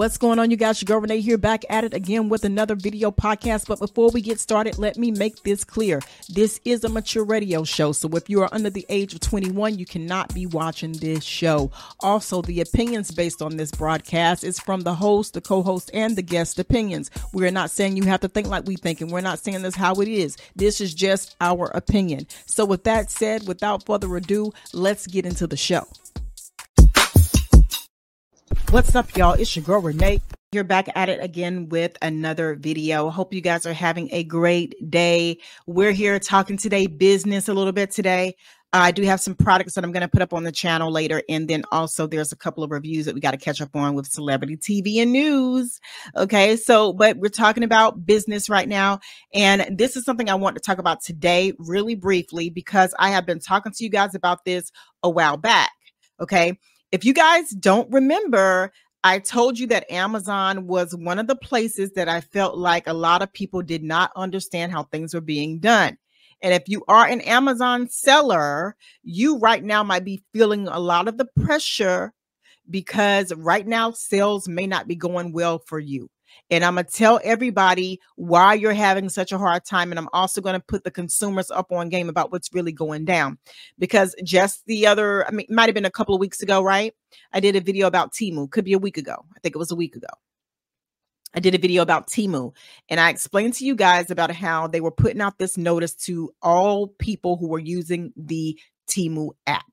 What's going on, you guys? Your girl Renee here, back at it again with another video podcast. But before we get started, let me make this clear. This is a mature radio show, so if you are under the age of 21, you cannot be watching this show. Also, the opinions based on this broadcast is from the host, the co-host, and the guest opinions. We're not saying you have to think like we think, and we're not saying this how it is. This is just our opinion. So with that said, without further ado, let's get into the show. What's up, y'all? It's your girl Renee. You're back at it again with another video. Hope you guys are having a great day. We're here talking today business a little bit today. I do have some products that I'm going to put up on the channel later. And then also there's a couple of reviews that we got to catch up on with celebrity TV and news. Okay. So, but we're talking about business right now. And this is something I want to talk about today really briefly, because I have been talking to you guys about this a while back. Okay. If you guys don't remember, I told you that Amazon was one of the places that I felt like a lot of people did not understand how things were being done. And if you are an Amazon seller, you right now might be feeling a lot of the pressure, because right now sales may not be going well for you. And I'm going to tell everybody why you're having such a hard time. And I'm also going to put the consumers up on game about what's really going down. Because just the other, it might have been a couple of weeks ago, right? I did a video about Temu. Could be a week ago. I think it was a week ago. I did a video about Temu. And I explained to you guys about how they were putting out this notice to all people who were using the Temu app.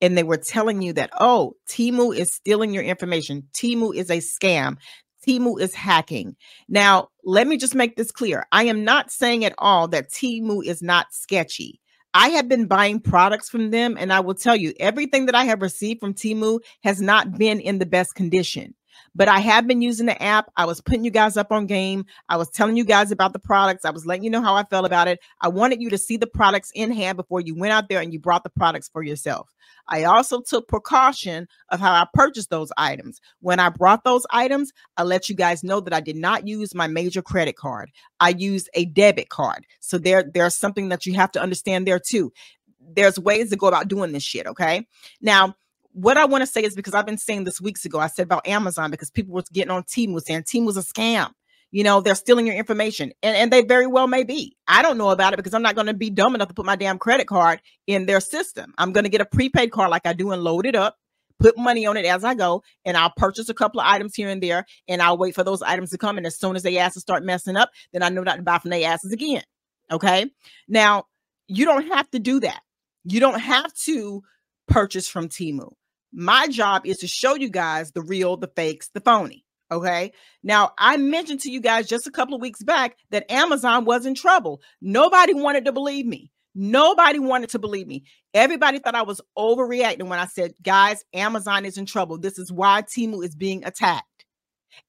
And they were telling you that, oh, Temu is stealing your information. Temu is a scam. Temu is hacking. Now, let me just make this clear. I am not saying at all that Temu is not sketchy. I have been buying products from them, and I will tell you, everything that I have received from Temu has not been in the best condition. But I have been using the app. I was putting you guys up on game. I was telling you guys about the products. I was letting you know how I felt about it. I wanted you to see the products in hand before you went out there and you brought the products for yourself. I also took precaution of how I purchased those items. When I brought those items, I let you guys know that I did not use my major credit card. I used a debit card. So there's something that you have to understand there too. There's ways to go about doing this shit, okay? Now, what I want to say is, because I've been saying this weeks ago, I said about Amazon, because people were getting on Temu saying Temu's a scam. You know, they're stealing your information. And they very well may be. I don't know about it, because I'm not going to be dumb enough to put my damn credit card in their system. I'm going to get a prepaid card like I do and load it up, put money on it as I go, and I'll purchase a couple of items here and there, and I'll wait for those items to come. And as soon as they asses start messing up, then I know not to buy from their asses again. Okay. Now, you don't have to do that. You don't have to purchase from Temu. My job is to show you guys the real, the fakes, the phony. Okay. Now, I mentioned to you guys just a couple of weeks back that Amazon was in trouble. Nobody wanted to believe me. Nobody wanted to believe me. Everybody thought I was overreacting when I said, guys, Amazon is in trouble. This is why Temu is being attacked.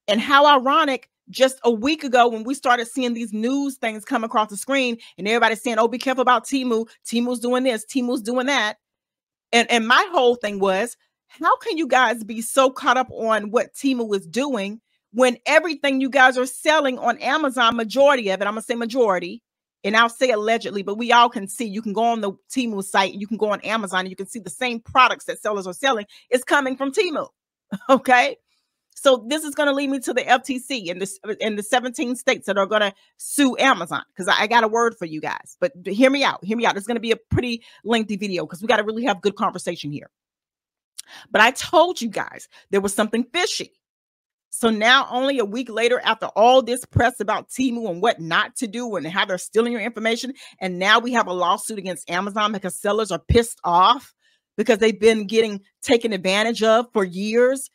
And how ironic, just a week ago when we started seeing these news things come across the screen and everybody's saying, oh, be careful about Temu. Temu's doing this. Temu's doing that. And my whole thing was, how can you guys be so caught up on what Temu is doing when everything you guys are selling on Amazon, majority of it, I'm going to say majority, and I'll say allegedly, but we all can see, you can go on the Temu site, you can go on Amazon, and you can see the same products that sellers are selling is coming from Temu, okay? So this is going to lead me to the FTC and the 17 states that are going to sue Amazon, because I got a word for you guys, but hear me out, hear me out. It's going to be a pretty lengthy video, because we got to really have good conversation here. But I told you guys there was something fishy. So now, only a week later, after all this press about Temu and what not to do and how they're stealing your information, and now we have a lawsuit against Amazon because sellers are pissed off because they've been getting taken advantage of for years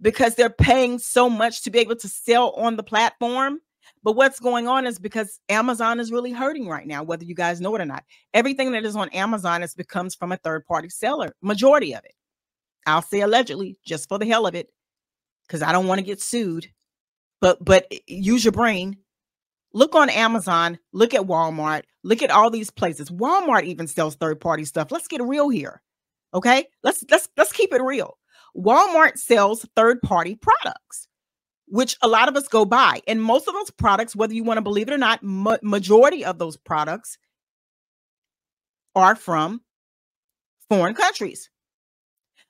because they're paying so much to be able to sell on the platform. But what's going on is because Amazon is really hurting right now, whether you guys know it or not. Everything that is on Amazon comes from a third-party seller, majority of it. I'll say allegedly, just for the hell of it, because I don't want to get sued. But use your brain. Look on Amazon. Look at Walmart. Look at all these places. Walmart even sells third-party stuff. Let's get real here, okay? Let's keep it real. Walmart sells third-party products, which a lot of us go buy. And most of those products, whether you want to believe it or not, majority of those products are from foreign countries.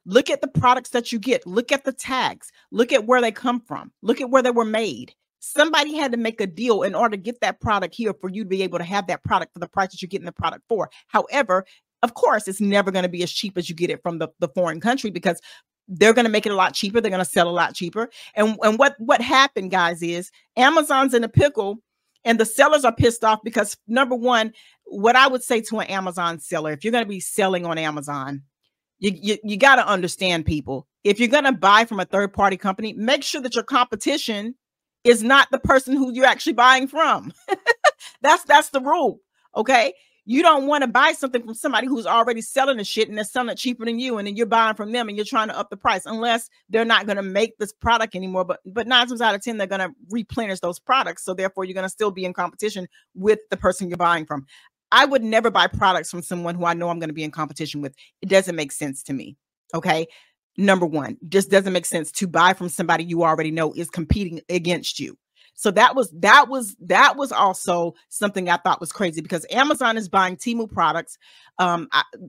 Look at the products that you get. Look at the tags. Look at where they come from. Look at where they were made. Somebody had to make a deal in order to get that product here for you to be able to have that product for the price that you're getting the product for. However, of course, it's never going to be as cheap as you get it from the foreign country, because they're going to make it a lot cheaper. They're going to sell a lot cheaper. And what happened, guys, is Amazon's in a pickle and the sellers are pissed off because, number one, what I would say to an Amazon seller, if you're going to be selling on Amazon, you got to understand, people. If you're going to buy from a third-party company, make sure that your competition is not the person who you're actually buying from. That's the rule, okay? You don't want to buy something from somebody who's already selling the shit and they're selling it cheaper than you, and then you're buying from them and you're trying to up the price, unless they're not going to make this product anymore. But 9 times out of 10, they're going to replenish those products. So therefore, you're going to still be in competition with the person you're buying from. I would never buy products from someone who I know I'm going to be in competition with. It doesn't make sense to me, okay? Number one, just doesn't make sense to buy from somebody you already know is competing against you. So that was also something I thought was crazy, because Amazon is buying Temu products.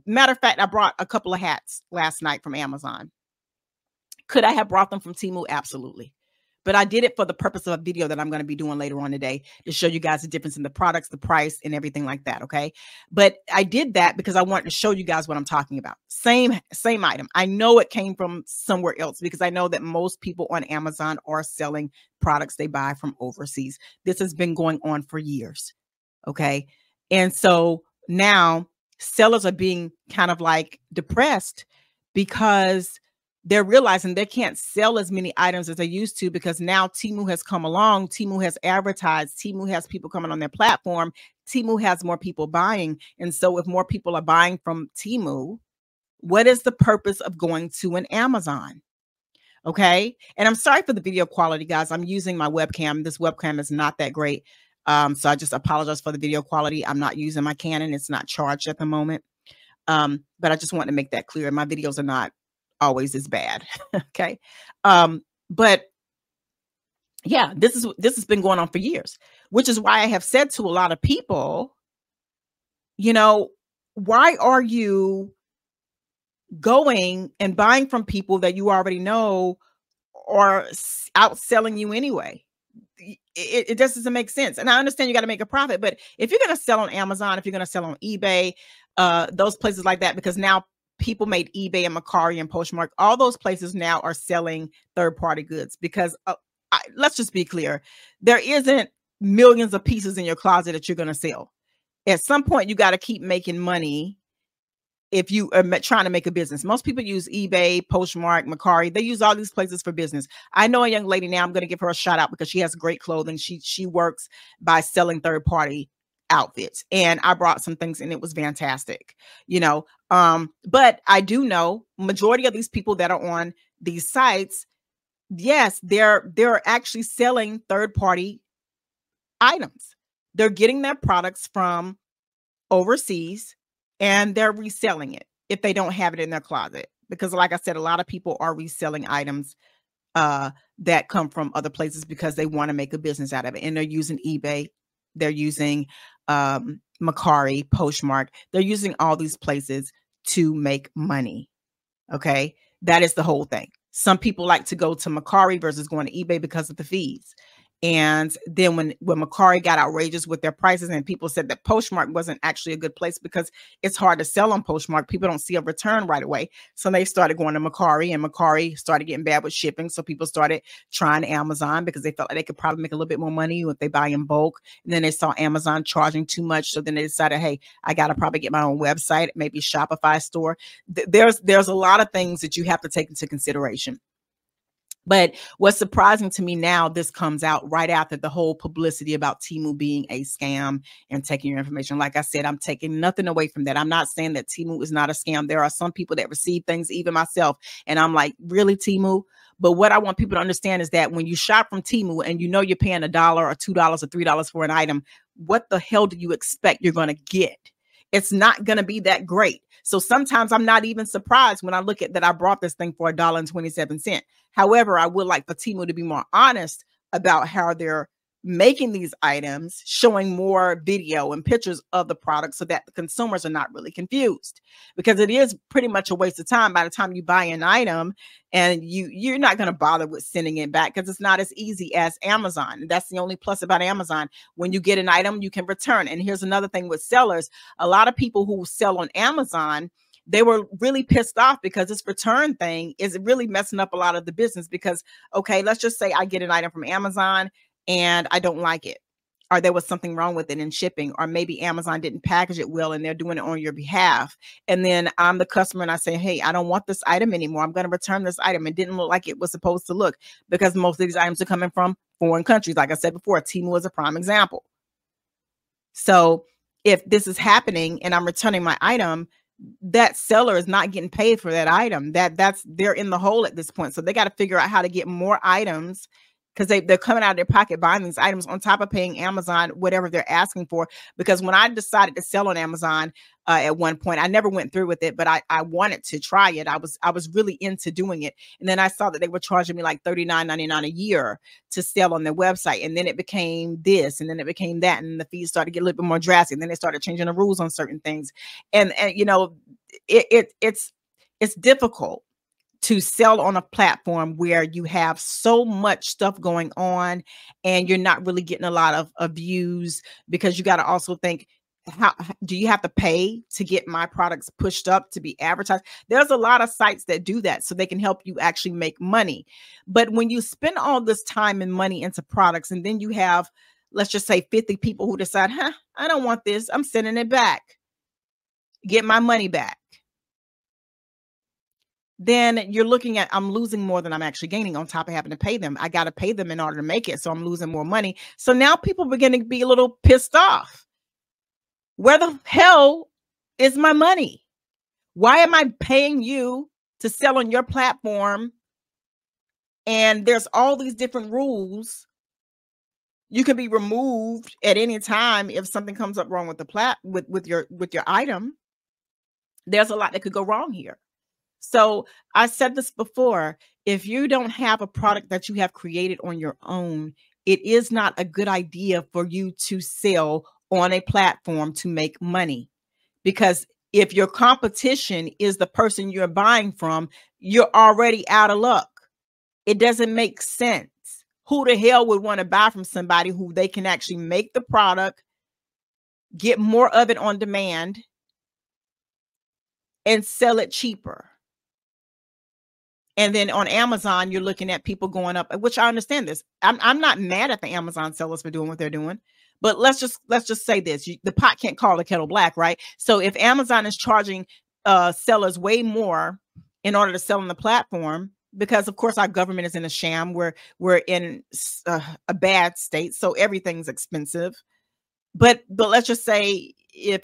Matter of fact, I brought a couple of hats last night from Amazon. Could I have brought them from Temu? Absolutely. But I did it for the purpose of a video that I'm going to be doing later on today to show you guys the difference in the products, the price, and everything like that. Okay. But I did that because I wanted to show you guys what I'm talking about. Same item. I know it came from somewhere else because I know that most people on Amazon are selling products they buy from overseas. This has been going on for years. Okay. And so now sellers are being kind of like depressed because they're realizing they can't sell as many items as they used to, because now Temu has come along. Temu has advertised. Temu has people coming on their platform. Temu has more people buying. And so if more people are buying from Temu, what is the purpose of going to an Amazon? Okay. And I'm sorry for the video quality, guys. I'm using my webcam. This webcam is not that great. So I just apologize for the video quality. I'm not using my Canon. It's not charged at the moment. But I just want to make that clear. My videos are not always is bad. Okay. But yeah, this has been going on for years, which is why I have said to a lot of people, you know, why are you going and buying from people that you already know are outselling you anyway? It just doesn't make sense. And I understand you got to make a profit, but if you're going to sell on Amazon, if you're going to sell on eBay, those places like that, because now people made eBay and Mercari and Poshmark. All those places now are selling third-party goods because, let's just be clear, there isn't millions of pieces in your closet that you're going to sell. At some point, you got to keep making money if you are trying to make a business. Most people use eBay, Poshmark, Mercari. They use all these places for business. I know a young lady now. I'm going to give her a shout-out because she has great clothing. She works by selling third-party outfits, and I brought some things and it was fantastic, you know. But I do know majority of these people that are on these sites, yes, they're actually selling third-party items. They're getting their products from overseas and they're reselling it if they don't have it in their closet, because like I said, a lot of people are reselling items that come from other places because they want to make a business out of it, and they're using eBay, they're using Mercari, Poshmark. They're using all these places to make money. Okay. That is the whole thing. Some people like to go to Mercari versus going to eBay because of the fees. And then when Mercari got outrageous with their prices and people said that Poshmark wasn't actually a good place because it's hard to sell on Poshmark, people don't see a return right away. So they started going to Mercari, and Mercari started getting bad with shipping. So people started trying Amazon because they felt like they could probably make a little bit more money if they buy in bulk. And then they saw Amazon charging too much. So then they decided, hey, I got to probably get my own website, maybe Shopify store. There's a lot of things that you have to take into consideration. But what's surprising to me now, this comes out right after the whole publicity about Temu being a scam and taking your information. Like I said, I'm taking nothing away from that. I'm not saying that Temu is not a scam. There are some people that receive things, even myself, and I'm like, really, Temu? But what I want people to understand is that when you shop from Temu and you know you're paying $1 or $2 or $3 for an item, what the hell do you expect you're going to get? It's not going to be that great. So sometimes I'm not even surprised when I look at that I brought this thing for $1.27. However, I would like for Temu to be more honest about how they're making these items, showing more video and pictures of the product so that the consumers are not really confused, because it is pretty much a waste of time. By the time you buy an item and you're not going to bother with sending it back, because it's not as easy as Amazon. And that's the only plus about Amazon. When you get an item, you can return. And here's another thing with sellers. A lot of people who sell on Amazon, they were really pissed off because this return thing is really messing up a lot of the business. Because, okay, let's just say I get an item from Amazon and I don't like it, or there was something wrong with it in shipping, or maybe Amazon didn't package it well and they're doing it on your behalf. And then I'm the customer and I say, hey, I don't want this item anymore. I'm going to return this item. It didn't look like it was supposed to look, because most of these items are coming from foreign countries. Like I said before, Temu is a prime example. So if this is happening and I'm returning my item, that seller is not getting paid for that item. They're in the hole at this point. So they got to figure out how to get more items, because they're coming out of their pocket buying these items on top of paying Amazon whatever they're asking for. Because when I decided to sell on Amazon at one point, I never went through with it, but I wanted to try it. I was really into doing it. And then I saw that they were charging me like $39.99 a year to sell on their website. And then it became this, and then it became that. And the fees started to get a little bit more drastic. And then they started changing the rules on certain things. And you know, it's difficult to sell on a platform where you have so much stuff going on and you're not really getting a lot of views, because you got to also think, how do you have to pay to get my products pushed up to be advertised? There's a lot of sites that do that so they can help you actually make money. But when you spend all this time and money into products, and then you have, let's just say 50 people who decide, huh, I don't want this, I'm sending it back, get my money back. Then you're looking at, I'm losing more than I'm actually gaining on top of having to pay them. I got to pay them in order to make it. So I'm losing more money. So now people begin to be a little pissed off. Where the hell is my money? Why am I paying you to sell on your platform? And there's all these different rules. You can be removed at any time if something comes up wrong with the with your item. There's a lot that could go wrong here. So I said this before, if you don't have a product that you have created on your own, it is not a good idea for you to sell on a platform to make money, because if your competition is the person you're buying from, you're already out of luck. It doesn't make sense. Who the hell would want to buy from somebody who they can actually make the product, get more of it on demand, and sell it cheaper? And then on Amazon, you're looking at people going up, which I understand this. I'm not mad at the Amazon sellers for doing what they're doing, but let's just say this: the pot can't call the kettle black, right? So if Amazon is charging sellers way more in order to sell on the platform, because of course our government is in a sham, we're in a bad state, so everything's expensive. But let's just say if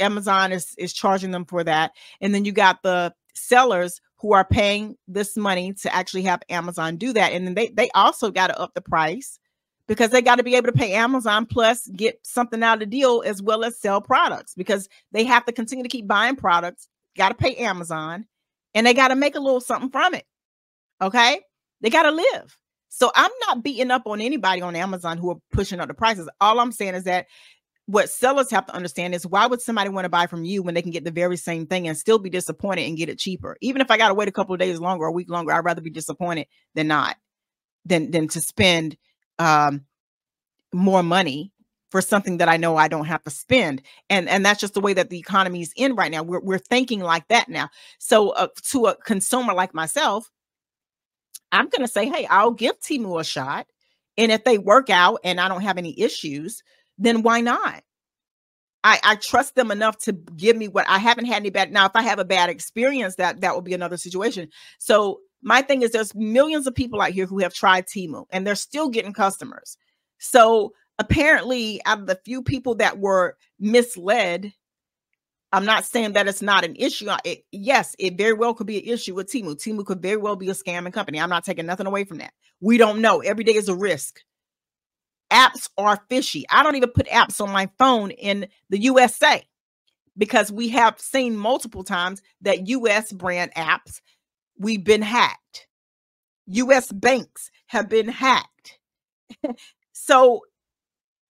Amazon is charging them for that, and then you got the sellers who are paying this money to actually have Amazon do that. And then they also got to up the price, because they got to be able to pay Amazon plus get something out of the deal, as well as sell products, because they have to continue to keep buying products, got to pay Amazon, and they got to make a little something from it. Okay. They got to live. So I'm not beating up on anybody on Amazon who are pushing up the prices. All I'm saying is that what sellers have to understand is, why would somebody want to buy from you when they can get the very same thing and still be disappointed and get it cheaper? Even if I got to wait a couple of days longer, or a week longer, I'd rather be disappointed than to spend more money for something that I know I don't have to spend. And that's just the way that the economy is in right now. We're thinking like that now. So to a consumer like myself, I'm going to say, hey, I'll give Temu a shot. And if they work out and I don't have any issues, then why not? I trust them enough to give me what I haven't had any bad. Now, if I have a bad experience, that would be another situation. So my thing is, there's millions of people out here who have tried Temu and they're still getting customers. So apparently out of the few people that were misled, I'm not saying that it's not an issue. Yes, it very well could be an issue with Temu. Temu could very well be a scamming company. I'm not taking nothing away from that. We don't know. Every day is a risk. Apps are fishy. I don't even put apps on my phone in the USA, because we have seen multiple times that US brand apps, we've been hacked. US banks have been hacked. So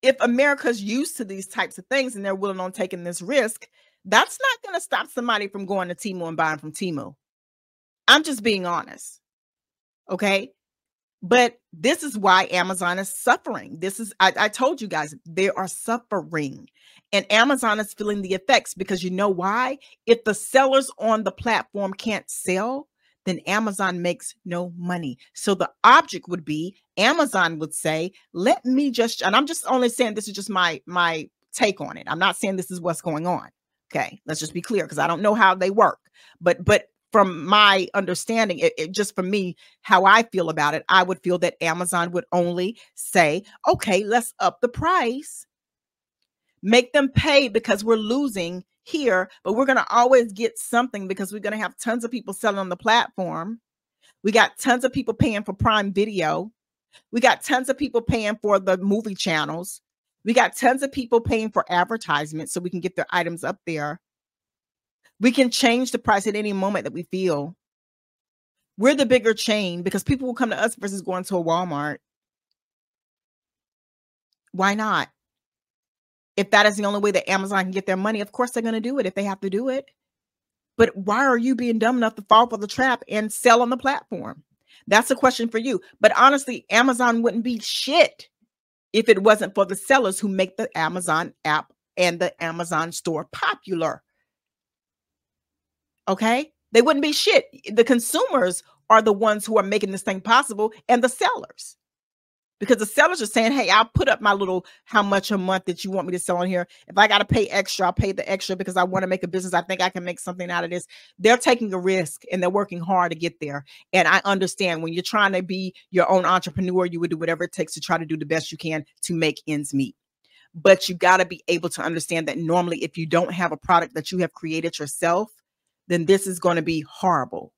if America's used to these types of things and they're willing on taking this risk, that's not going to stop somebody from going to Temu and buying from Temu. I'm just being honest. Okay. But this is why Amazon is suffering. This is, I told you guys, they are suffering. And Amazon is feeling the effects because you know why? If the sellers on the platform can't sell, then Amazon makes no money. So the object would be, Amazon would say, let me just, and I'm just only saying this is just my take on it. I'm not saying this is what's going on. Okay. Let's just be clear because I don't know how they work. But from my understanding, it just for me, how I feel about it, I would feel that Amazon would only say, okay, let's up the price. Make them pay because we're losing here, but we're going to always get something because we're going to have tons of people selling on the platform. We got tons of people paying for Prime Video. We got tons of people paying for the movie channels. We got tons of people paying for advertisements so we can get their items up there. We can change the price at any moment that we feel. We're the bigger chain because people will come to us versus going to a Walmart. Why not? If that is the only way that Amazon can get their money, of course they're going to do it if they have to do it. But why are you being dumb enough to fall for the trap and sell on the platform? That's a question for you. But honestly, Amazon wouldn't be shit if it wasn't for the sellers who make the Amazon app and the Amazon store popular. Okay? They wouldn't be shit. The consumers are the ones who are making this thing possible and the sellers. Because the sellers are saying, hey, I'll put up my little how much a month that you want me to sell on here. If I got to pay extra, I'll pay the extra because I want to make a business. I think I can make something out of this. They're taking a risk and they're working hard to get there. And I understand when you're trying to be your own entrepreneur, you would do whatever it takes to try to do the best you can to make ends meet. But you got to be able to understand that normally if you don't have a product that you have created yourself, then this is going to be horrible.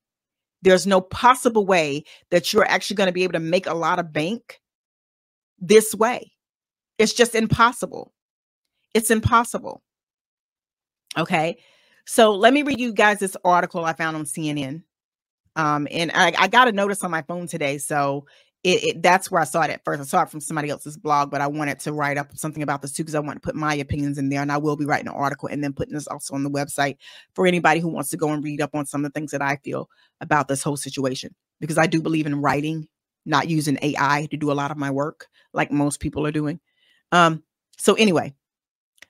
There's no possible way that you're actually going to be able to make a lot of bank this way. It's just impossible. It's impossible. Okay. So let me read you guys this article I found on CNN. And I got a notice on my phone today. So that's where I saw it at first. I saw it from somebody else's blog, but I wanted to write up something about this too, because I want to put my opinions in there, and I will be writing an article and then putting this also on the website for anybody who wants to go and read up on some of the things that I feel about this whole situation, because I do believe in writing, not using AI to do a lot of my work like most people are doing. So anyway,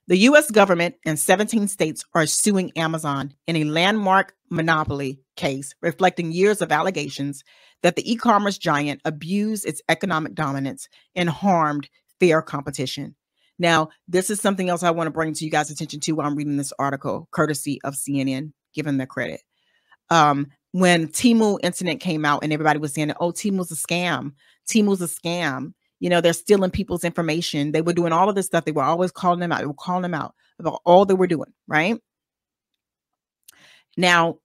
the U.S. government and 17 states are suing Amazon in a landmark monopoly case reflecting years of allegations that the e-commerce giant abused its economic dominance and harmed fair competition. Now, this is something else I want to bring to you guys' attention to while I'm reading this article, courtesy of CNN, given their credit. When Temu incident came out and everybody was saying, oh, Temu's a scam. Temu's a scam. You know, they're stealing people's information. They were doing all of this stuff. They were always calling them out. They were calling them out about all they were doing, right? Now,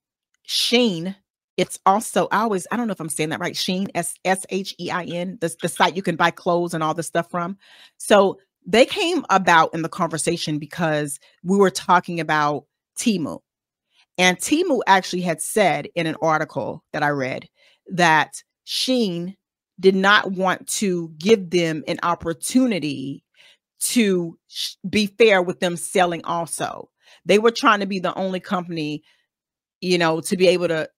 Shein, it's also always, I don't know if I'm saying that right, Shein, S-H-E-I-N, the site you can buy clothes and all this stuff from. So they came about in the conversation because we were talking about Temu. And Temu actually had said in an article that I read that Shein did not want to give them an opportunity to be fair with them selling also. They were trying to be the only company, you know, to be able to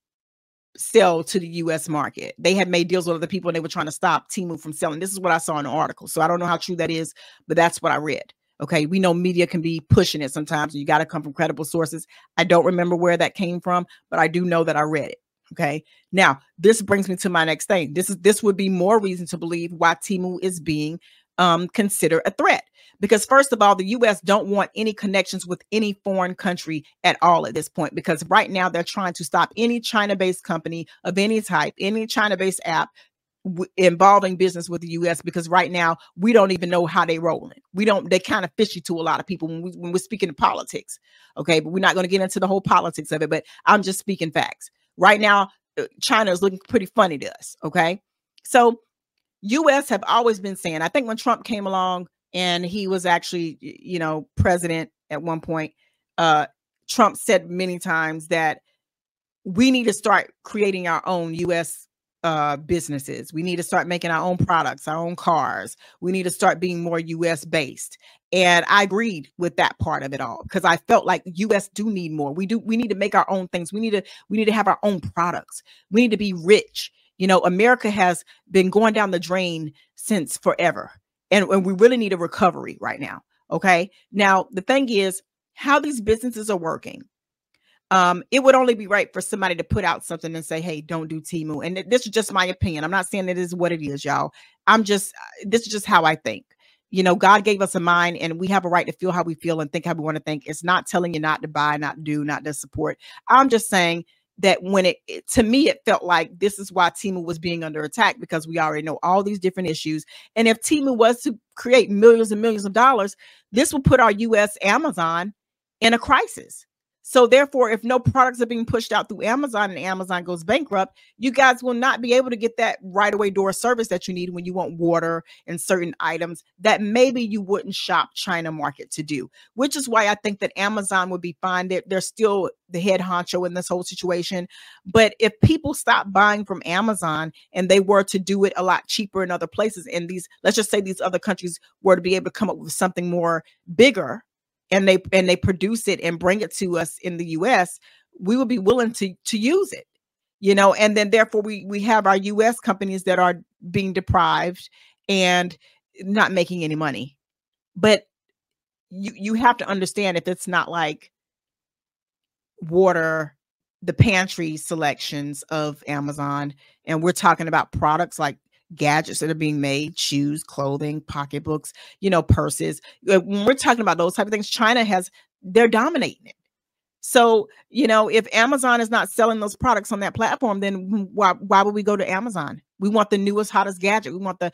sell to the U.S. market. They had made deals with other people and they were trying to stop Temu from selling. This is what I saw in the article. So I don't know how true that is, but that's what I read. Okay, we know media can be pushing it sometimes. You got to come from credible sources. I don't remember where that came from, but I do know that I read it. Okay, now this brings me to my next thing. This would be more reason to believe why Temu is being considered a threat. Because first of all, the U.S. don't want any connections with any foreign country at all at this point, because right now they're trying to stop any China-based company of any type, any China-based app involving business with the U.S. because right now we don't even know how they rolling. We don't, they kind of fishy to a lot of people when we're speaking of politics. Okay. But we're not going to get into the whole politics of it, but I'm just speaking facts. Right now, China is looking pretty funny to us. Okay. So U.S. have always been saying, I think when Trump came along and he was actually, you know, president at one point, Trump said many times that we need to start creating our own U.S. businesses. We need to start making our own products, our own cars. We need to start being more U.S. based. And I agreed with that part of it all, because I felt like U.S. do need more. We need to make our own things. We need to have our own products. We need to be rich. You know, America has been going down the drain since forever. And we really need a recovery right now. Okay. Now, the thing is how these businesses are working. It would only be right for somebody to put out something and say, hey, don't do Temu. And this is just my opinion. I'm not saying it is what it is, y'all. This is just how I think. You know, God gave us a mind and we have a right to feel how we feel and think how we want to think. It's not telling you not to buy, not do, not to support. I'm just saying that when it to me, it felt like this is why Temu was being under attack, because we already know all these different issues. And if Temu was to create millions and millions of dollars, this would put our U.S. Amazon in a crisis. So therefore, if no products are being pushed out through Amazon and Amazon goes bankrupt, you guys will not be able to get that right away door service that you need when you want water and certain items that maybe you wouldn't shop China market to do, which is why I think that Amazon would be fine. They're still the head honcho in this whole situation. But if people stop buying from Amazon and they were to do it a lot cheaper in other places, and these, let's just say these other countries were to be able to come up with something more bigger, and they produce it and bring it to us in the U.S., we would be willing to use it, you know, and then therefore we have our U.S. companies that are being deprived and not making any money. But you have to understand, if it's not like water, the pantry selections of Amazon, and we're talking about products like gadgets that are being made, shoes, clothing, pocketbooks, you know, purses. When we're talking about those type of things, China has, they're dominating it. So, you know, if Amazon is not selling those products on that platform, then why would we go to Amazon? We want the newest, hottest gadget. We want the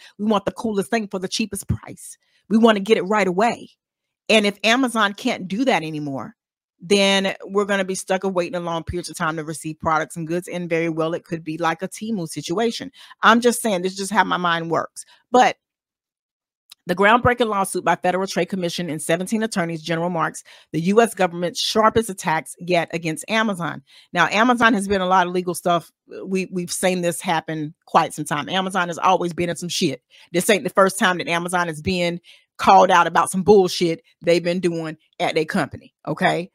coolest thing for the cheapest price. We want to get it right away. And if Amazon can't do that anymore, then we're going to be stuck of waiting a long period of time to receive products and goods. And very well, it could be like a Temu situation. I'm just saying, this is just how my mind works. But the groundbreaking lawsuit by Federal Trade Commission and 17 attorneys general marks the U.S. government's sharpest attacks yet against Amazon. Now, Amazon has been a lot of legal stuff. We've seen this happen quite some time. Amazon has always been in some shit. This ain't the first time that Amazon is being called out about some bullshit they've been doing at their company. Okay.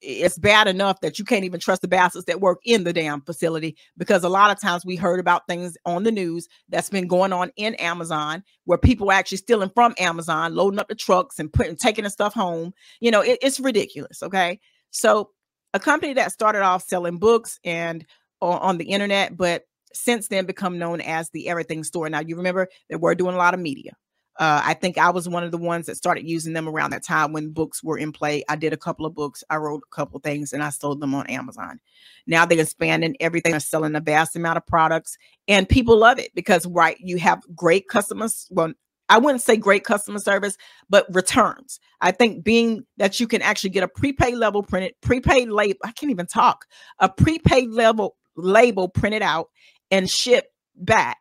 It's bad enough that you can't even trust the bastards that work in the damn facility, because a lot of times we heard about things on the news that's been going on in Amazon where people are actually stealing from Amazon, loading up the trucks and taking the stuff home. You know, it's ridiculous. Okay. So a company that started off selling books and on the internet, but since then become known as the Everything Store. Now, you remember that we're doing a lot of media. I think I was one of the ones that started using them around that time when books were in play. I did a couple of books. I wrote a couple of things and I sold them on Amazon. Now they're expanding everything. They're selling a vast amount of products and people love it because, right, you have great customers. Well, I wouldn't say great customer service, but returns. I think being that you can actually get a prepaid level printed, prepaid label. I can't even talk. A prepaid level label printed out and shipped back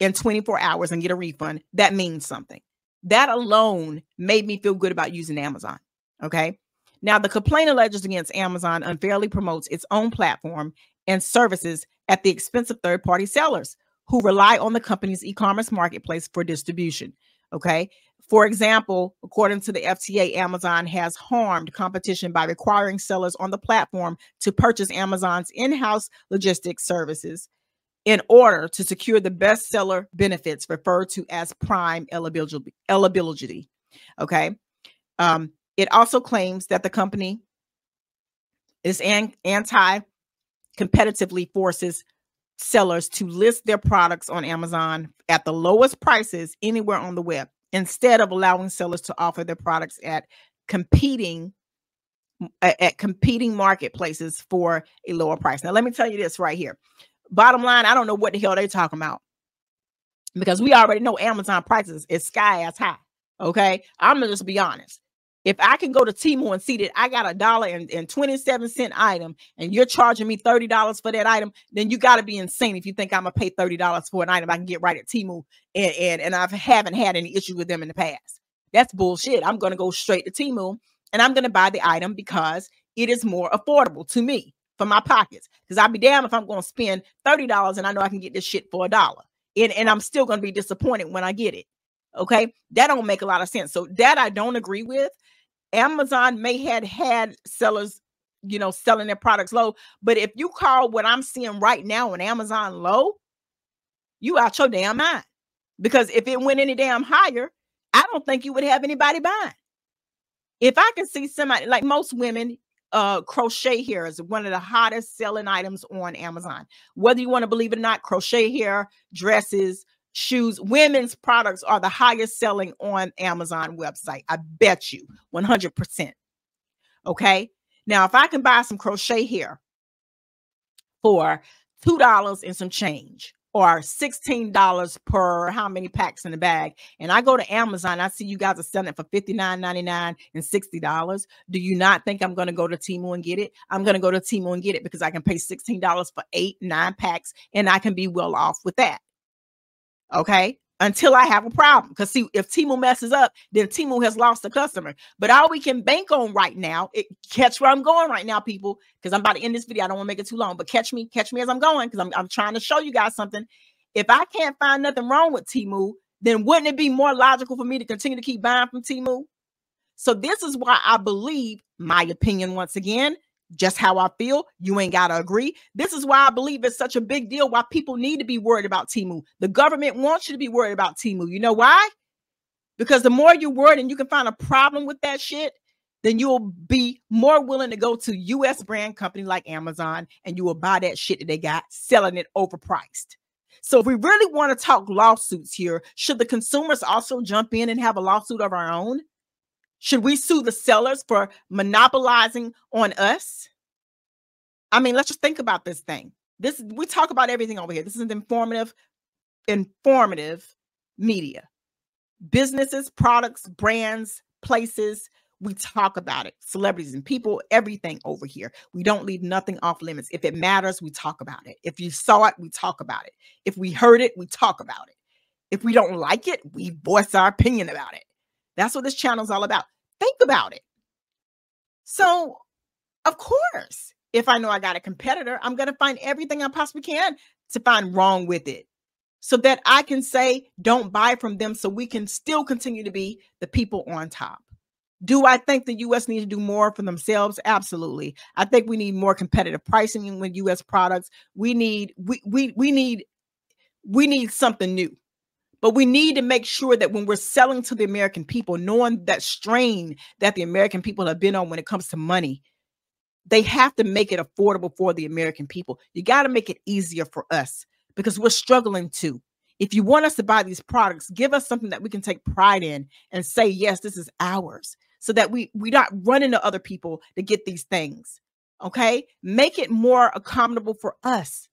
in 24 hours and get a refund, that means something. That alone made me feel good about using Amazon. Okay. Now, the complaint alleges against Amazon unfairly promotes its own platform and services at the expense of third-party sellers who rely on the company's e-commerce marketplace for distribution. Okay. For example, according to the FTA, Amazon has harmed competition by requiring sellers on the platform to purchase Amazon's in-house logistics services in order to secure the best seller benefits referred to as prime eligibility. Okay. It also claims that the company is anti-competitively forces sellers to list their products on Amazon at the lowest prices anywhere on the web, instead of allowing sellers to offer their products at competing marketplaces for a lower price. Now, let me tell you this right here. Bottom line, I don't know what the hell they're talking about, because we already know Amazon prices is sky-ass high, okay? I'm going to just be honest. If I can go to Temu and see that I got $1.27 item and you're charging me $30 for that item, then you got to be insane if you think I'm going to pay $30 for an item I can get right at Temu, and I haven't had any issue with them in the past. That's bullshit. I'm going to go straight to Temu, and I'm going to buy the item because it is more affordable to me, for my pockets, because I'll be damned if I'm going to spend $30 and I know I can get this shit for $1. And I'm still going to be disappointed when I get it. Okay. That don't make a lot of sense. So that I don't agree with. Amazon may have had sellers, you know, selling their products low, but if you call what I'm seeing right now on Amazon low, you out your damn mind. Because if it went any damn higher, I don't think you would have anybody buying. If I can see somebody, like most women, crochet hair is one of the hottest selling items on Amazon. Whether you want to believe it or not, crochet hair, dresses, shoes, women's products are the highest selling on Amazon website. I bet you 100%. Okay. Now, if I can buy some crochet hair for $2 and some change, or $16 per how many packs in the bag, and I go to Amazon, I see you guys are selling it for $59.99 and $60. Do you not think I'm going to go to Temu and get it? I'm going to go to Temu and get it because I can pay $16 for 8, 9 packs, and I can be well off with that. Okay? Until I have a problem. Because see, if Temu messes up, then Temu has lost a customer. But all we can bank on right now, catch where I'm going right now, people, because I'm about to end this video. I don't want to make it too long, but catch me as I'm going, because I'm trying to show you guys something. If I can't find nothing wrong with Temu, then wouldn't it be more logical for me to continue to keep buying from Temu? So this is why I believe, my opinion once again, just how I feel. You ain't got to agree. This is why I believe it's such a big deal, why people need to be worried about Temu. The government wants you to be worried about Temu. You know why? Because the more you're worried and you can find a problem with that shit, then you'll be more willing to go to U.S. brand company like Amazon, and you will buy that shit that they got, selling it overpriced. So if we really want to talk lawsuits here, should the consumers also jump in and have a lawsuit of our own? Should we sue the sellers for monopolizing on us? I mean, let's just think about this thing. This, we talk about everything over here. This is an informative media. Businesses, products, brands, places. We talk about it. Celebrities and people, everything over here. We don't leave nothing off limits. If it matters, we talk about it. If you saw it, we talk about it. If we heard it, we talk about it. If we don't like it, we voice our opinion about it. That's what this channel is all about. Think about it. So, of course, if I know I got a competitor, I'm going to find everything I possibly can to find wrong with it so that I can say, don't buy from them, so we can still continue to be the people on top. Do I think the U.S. needs to do more for themselves? Absolutely. I think we need more competitive pricing with U.S. products. We need something new. But we need to make sure that when we're selling to the American people, knowing that strain that the American people have been on when it comes to money, they have to make it affordable for the American people. You got to make it easier for us, because we're struggling too. If you want us to buy these products, give us something that we can take pride in and say, yes, this is ours, so that we're not running to other people to get these things. Okay? Make it more accommodable for us.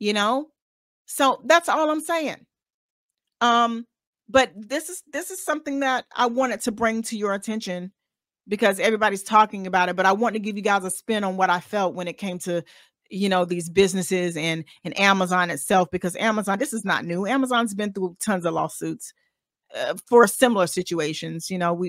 You know? So that's all I'm saying. But this is something that I wanted to bring to your attention because everybody's talking about it, but I want to give you guys a spin on what I felt when it came to, you know, these businesses and Amazon itself, because Amazon, this is not new. Amazon's been through tons of lawsuits for similar situations. You know,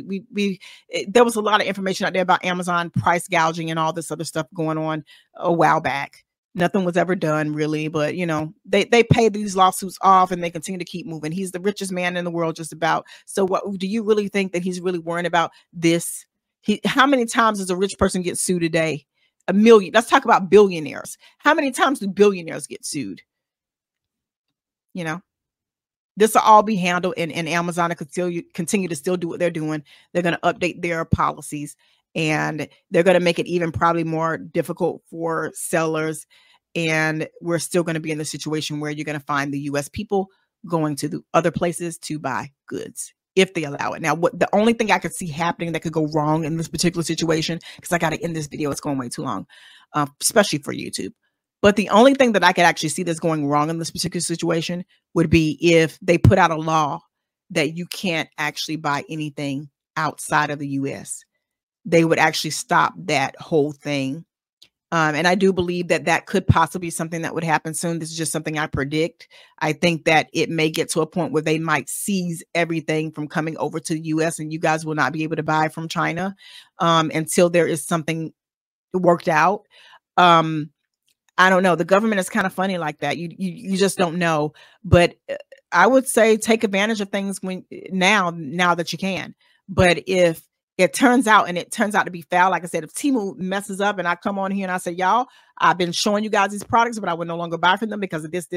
there was a lot of information out there about Amazon price gouging and all this other stuff going on a while back. Nothing was ever done, really, but, you know, they pay these lawsuits off and they continue to keep moving. He's the richest man in the world, just about. So what do you really think that he's really worrying about this? How many times does a rich person get sued a day? A million. Let's talk about billionaires. How many times do billionaires get sued? You know, this will all be handled, and Amazon can still continue to still do what they're doing. They're going to update their policies. And they're going to make it even probably more difficult for sellers. And we're still going to be in the situation where you're going to find the U.S. people going to the other places to buy goods if they allow it. Now, what the only thing I could see happening that could go wrong in this particular situation, because I got to end this video, it's going way too long, especially for YouTube. But the only thing that I could actually see that's going wrong in this particular situation would be if they put out a law that you can't actually buy anything outside of the U.S. They would actually stop that whole thing. And I do believe that that could possibly be something that would happen soon. This is just something I predict. I think that it may get to a point where they might seize everything from coming over to the U.S. and you guys will not be able to buy from China until there is something worked out. I don't know. The government is kind of funny like that. You just don't know. But I would say take advantage of things when now that you can. But if it turns out to be foul, like I said, if Temu messes up and I come on here and I say, y'all, I've been showing you guys these products, but I would no longer buy from them because of this,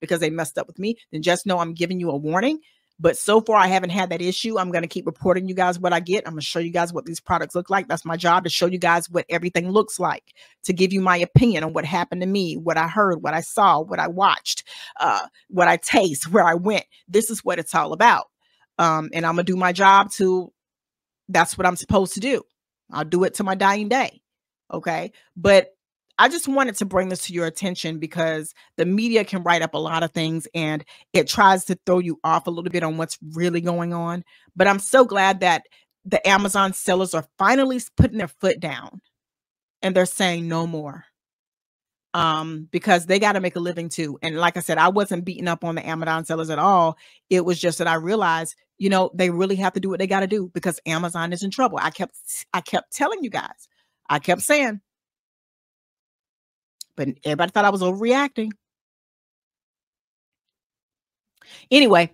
because they messed up with me, then just know I'm giving you a warning. But so far, I haven't had that issue. I'm going to keep reporting you guys what I get. I'm going to show you guys what these products look like. That's my job, to show you guys what everything looks like, to give you my opinion on what happened to me, what I heard, what I saw, what I watched, what I taste, where I went. This is what it's all about. And I'm going to do my job to, that's what I'm supposed to do. I'll do it to my dying day. Okay. But I just wanted to bring this to your attention because the media can write up a lot of things and it tries to throw you off a little bit on what's really going on. But I'm so glad that the Amazon sellers are finally putting their foot down and they're saying no more, because they got to make a living too. And like I said, I wasn't beating up on the Amazon sellers at all. It was just that I realized, you know, they really have to do what they got to do because Amazon is in trouble. I kept telling you guys, I kept saying, but everybody thought I was overreacting. Anyway,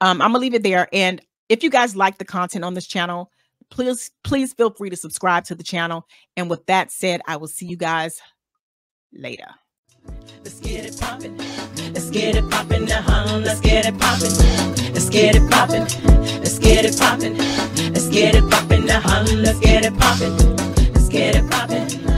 I'm going to leave it there. And if you guys like the content on this channel, please feel free to subscribe to the channel. And with that said, I will see you guys later. Let's get it poppin'. Let's get it poppin'. Let's get it poppin'. Let's get it poppin'. Let's get it poppin'. Let's get it poppin'. Let's get it poppin'. Let's get it poppin'.